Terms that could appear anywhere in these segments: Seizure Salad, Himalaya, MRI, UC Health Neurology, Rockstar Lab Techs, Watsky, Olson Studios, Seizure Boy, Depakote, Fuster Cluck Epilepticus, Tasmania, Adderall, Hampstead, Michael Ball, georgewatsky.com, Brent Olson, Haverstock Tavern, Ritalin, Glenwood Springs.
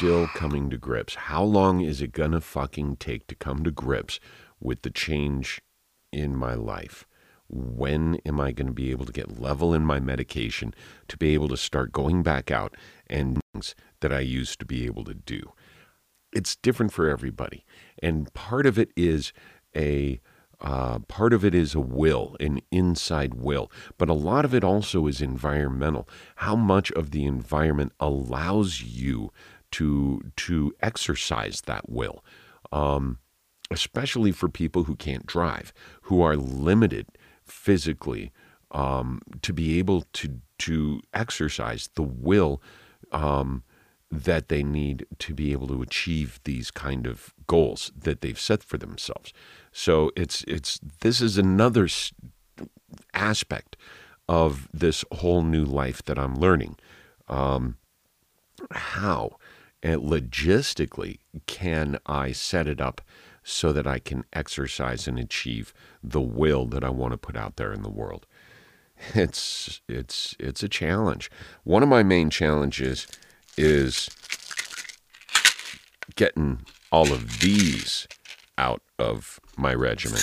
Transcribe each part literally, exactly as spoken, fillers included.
still coming to grips. How long is it gonna fucking take to come to grips with the change in my life? When am I gonna be able to get level in my medication to be able to start going back out and things that I used to be able to do? It's different for everybody. And part of it is a Uh, part of it is a will, an inside will, but a lot of it also is environmental. How much of the environment allows you to to exercise that will, um, especially for people who can't drive, who are limited physically um, to be able to to exercise the will um, that they need to be able to achieve these kind of goals that they've set for themselves. So it's it's this is another aspect of this whole new life that I'm learning. Um, how and logistically can I set it up so that I can exercise and achieve the will that I want to put out there in the world? It's it's it's a challenge. One of my main challenges is getting all of these out of my regimen.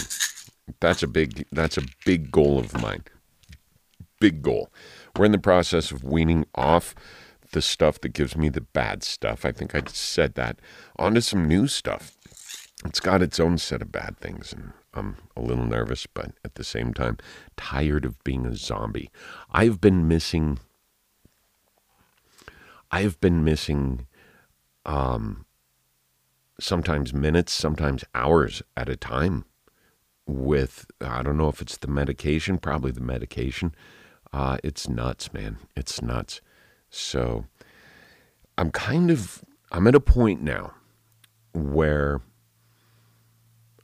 That's a big, that's a big goal of mine. Big goal. We're in the process of weaning off the stuff that gives me the bad stuff. I think I said that. Onto some new stuff. It's got its own set of bad things, and I'm a little nervous, but at the same time, tired of being a zombie. I've been missing, I've been missing, um, sometimes minutes, sometimes hours at a time with, I don't know if it's the medication, probably the medication. Uh, it's nuts, man. It's nuts. So I'm kind of, I'm at a point now where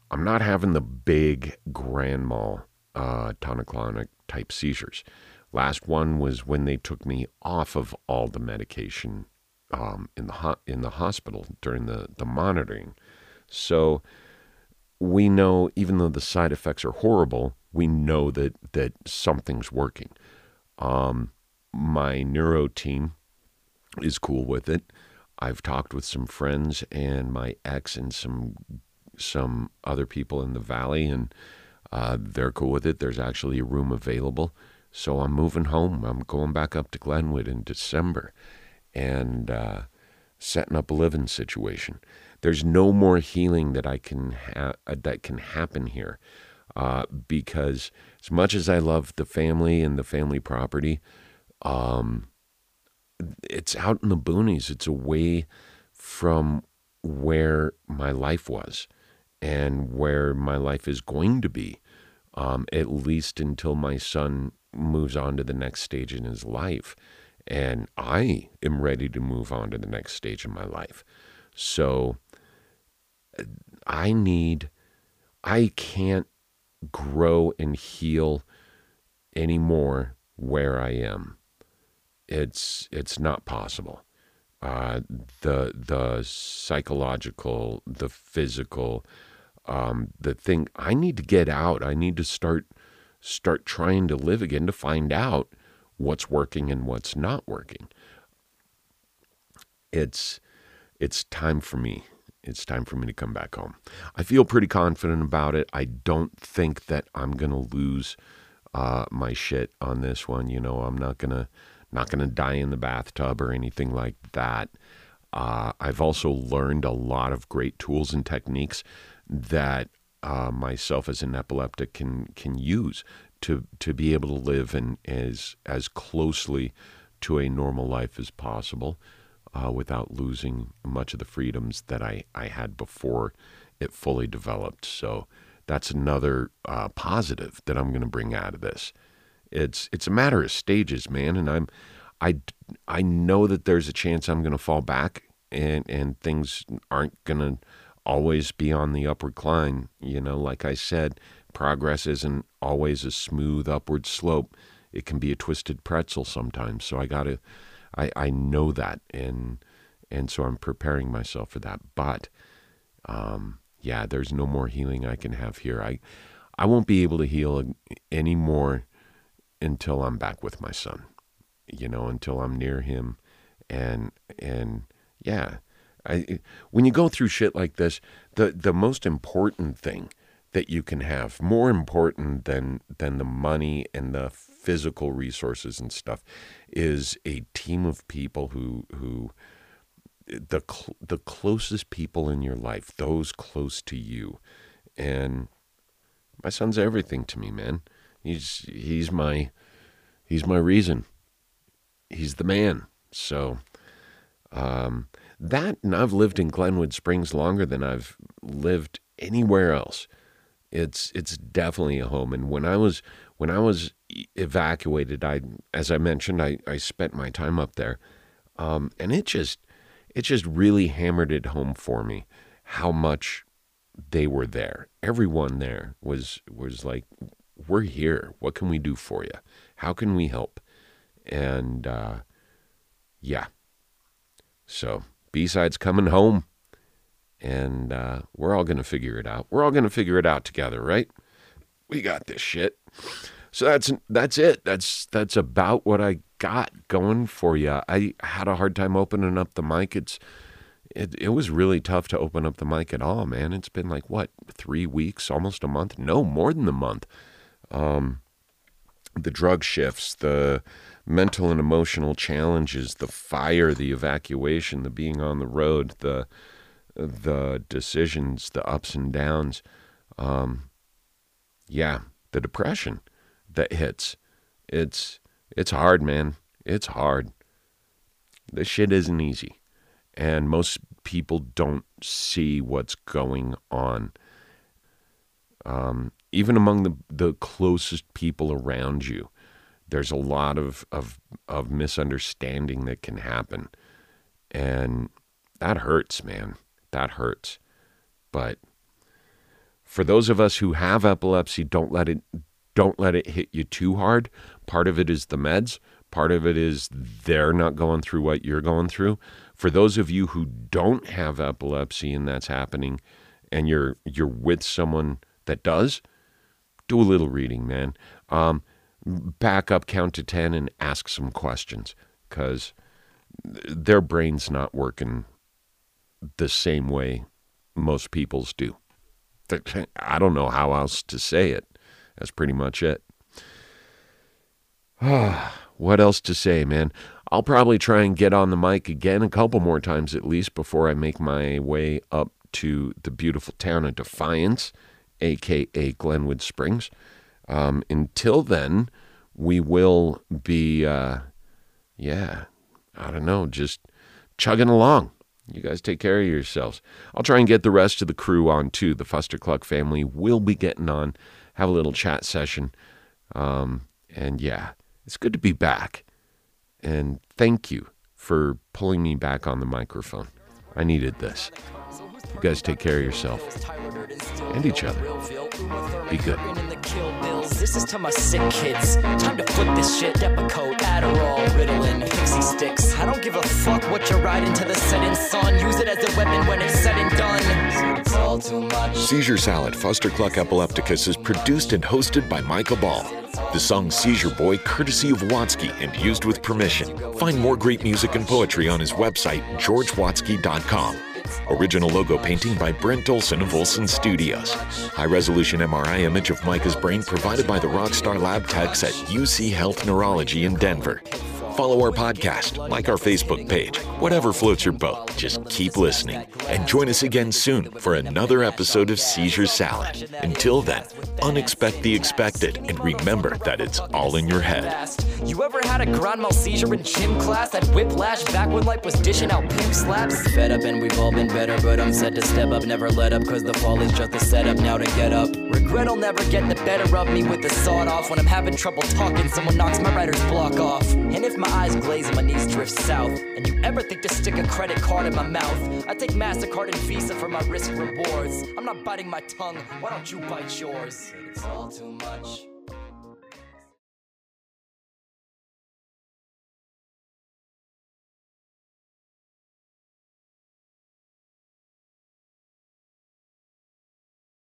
I'm not having the big grand mal uh, tonic-clonic type seizures. Last one was when they took me off of all the medication Um, in the ho- in the hospital during the, the monitoring. So we know, even though the side effects are horrible, we know that, that something's working. Um, my neuro team is cool with it. I've talked with some friends and my ex and some some other people in the valley, and uh, they're cool with it. There's actually a room available. So I'm moving home. I'm going back up to Glenwood in December. And uh, setting up a living situation. There's no more healing that I can ha- that can happen here, uh, because as much as I love the family and the family property, um, it's out in the boonies. It's away from where my life was and where my life is going to be, um, at least until my son moves on to the next stage in his life. And I am ready to move on to the next stage in my life. So I need, I can't grow and heal anymore where I am. It's, it's not possible. Uh, the, the psychological, the physical, um, the thing I need to get out. I need to start, start trying to live again to find out what's working and what's not working. It's it's time for me. It's time for me to come back home. I feel pretty confident about it. I don't think that I'm gonna lose uh, my shit on this one. You know, I'm not gonna not gonna die in the bathtub or anything like that. Uh, I've also learned a lot of great tools and techniques that uh, myself as an epileptic can can use to to be able to live in as as closely to a normal life as possible, uh, without losing much of the freedoms that I, I had before it fully developed. So that's another uh, positive that I'm going to bring out of this. It's it's a matter of stages, man, and I'm I, I know that there's a chance I'm going to fall back and and things aren't going to always be on the upward climb. You know, like I said, progress isn't always a smooth upward slope. It can be a twisted pretzel sometimes. So I gotta, I, I know that. And, and so I'm preparing myself for that. But, um, yeah, there's no more healing I can have here. I, I won't be able to heal any more until I'm back with my son, you know, until I'm near him. And, and yeah, I, when you go through shit like this, the, the most important thing that you can have, more important than than the money and the physical resources and stuff, is a team of people who who the cl- the closest people in your life, those close to you. And my son's everything to me, man. He's he's my he's my reason. He's the man. So um, that, and I've lived in Glenwood Springs longer than I've lived anywhere else. It's it's definitely a home. And when I was when I was evacuated, I as I mentioned, I, I spent my time up there, um, and it just it just really hammered it home for me how much they were there. Everyone there was was like, "We're here. What can we do for you? How can we help?" And uh, yeah, so B-side's coming home. And uh, we're all going to figure it out. We're all going to figure it out together, right? We got this shit. So that's that's it. That's that's about what I got going for you. I had a hard time opening up the mic. It's it, it was really tough to open up the mic at all, man. It's been like, what, three weeks, almost a month? No, more than a month. Um, the drug shifts, the mental and emotional challenges, the fire, the evacuation, the being on the road, the... the decisions, the ups and downs, um, yeah, the depression that hits. It's it's hard, man. It's hard. This shit isn't easy, and most people don't see what's going on. Um, even among the, the closest people around you, there's a lot of, of, of misunderstanding that can happen, and that hurts, man. That hurts. But for those of us who have epilepsy, don't let it don't let it hit you too hard. Part of it is the meds. Part of it is they're not going through what you're going through. For those of you who don't have epilepsy and that's happening, and you're you're with someone that does, do a little reading, man. Um, back up, count to ten, and ask some questions, because their brain's not working the same way most people's do. I don't know how else to say it. That's pretty much it. What else to say, man? I'll probably try and get on the mic again a couple more times at least before I make my way up to the beautiful town of Defiance, a k a. Glenwood Springs. Um, until then, we will be, uh, yeah, I don't know, just chugging along. You guys take care of yourselves. I'll try and get the rest of the crew on, too. The Fuster Cluck family will be getting on, have a little chat session. Um, and, yeah, it's good to be back. And thank you for pulling me back on the microphone. I needed this. You guys take care of yourself and each other. Be good. This is to my sick kids. Time to flip this shit. Depakote, Adderall, Ritalin, Pixie sticks. I don't give a fuck what you're riding to the setting, son. Use it as a weapon when it's said and done. It's all too much. Seizure Salad, Fuster Cluck Epilepticus is produced and hosted by Michael Ball. The song Seizure Boy, courtesy of Watsky and used with permission. Find more great music and poetry on his website, george watsky dot com. Original logo painting by Brent Olson of Olson Studios. High-resolution M R I image of Micah's brain provided by the Rockstar Lab Techs at U C Health Neurology in Denver. Follow our podcast, like our Facebook page, whatever floats your boat. Just keep listening and join us again soon for another episode of Seizure Salad. Until then, unexpect the expected, and remember that it's all in your head. You ever had a grand mal seizure in gym class? That whiplash back when life was dishing out pimp slaps? Fed up and we've all been better, but I'm set to step up. Never let up, cause the fall is just a setup now to get up. Regret'll never get the better of me with the sawed off. When I'm having trouble talking, someone knocks my writer's block off. And if my eyes glaze and my knees drift south, and you ever think to stick a credit card in my mouth, I take MasterCard and Visa for my risk rewards. I'm not biting my tongue, why don't you bite yours? It's all too much.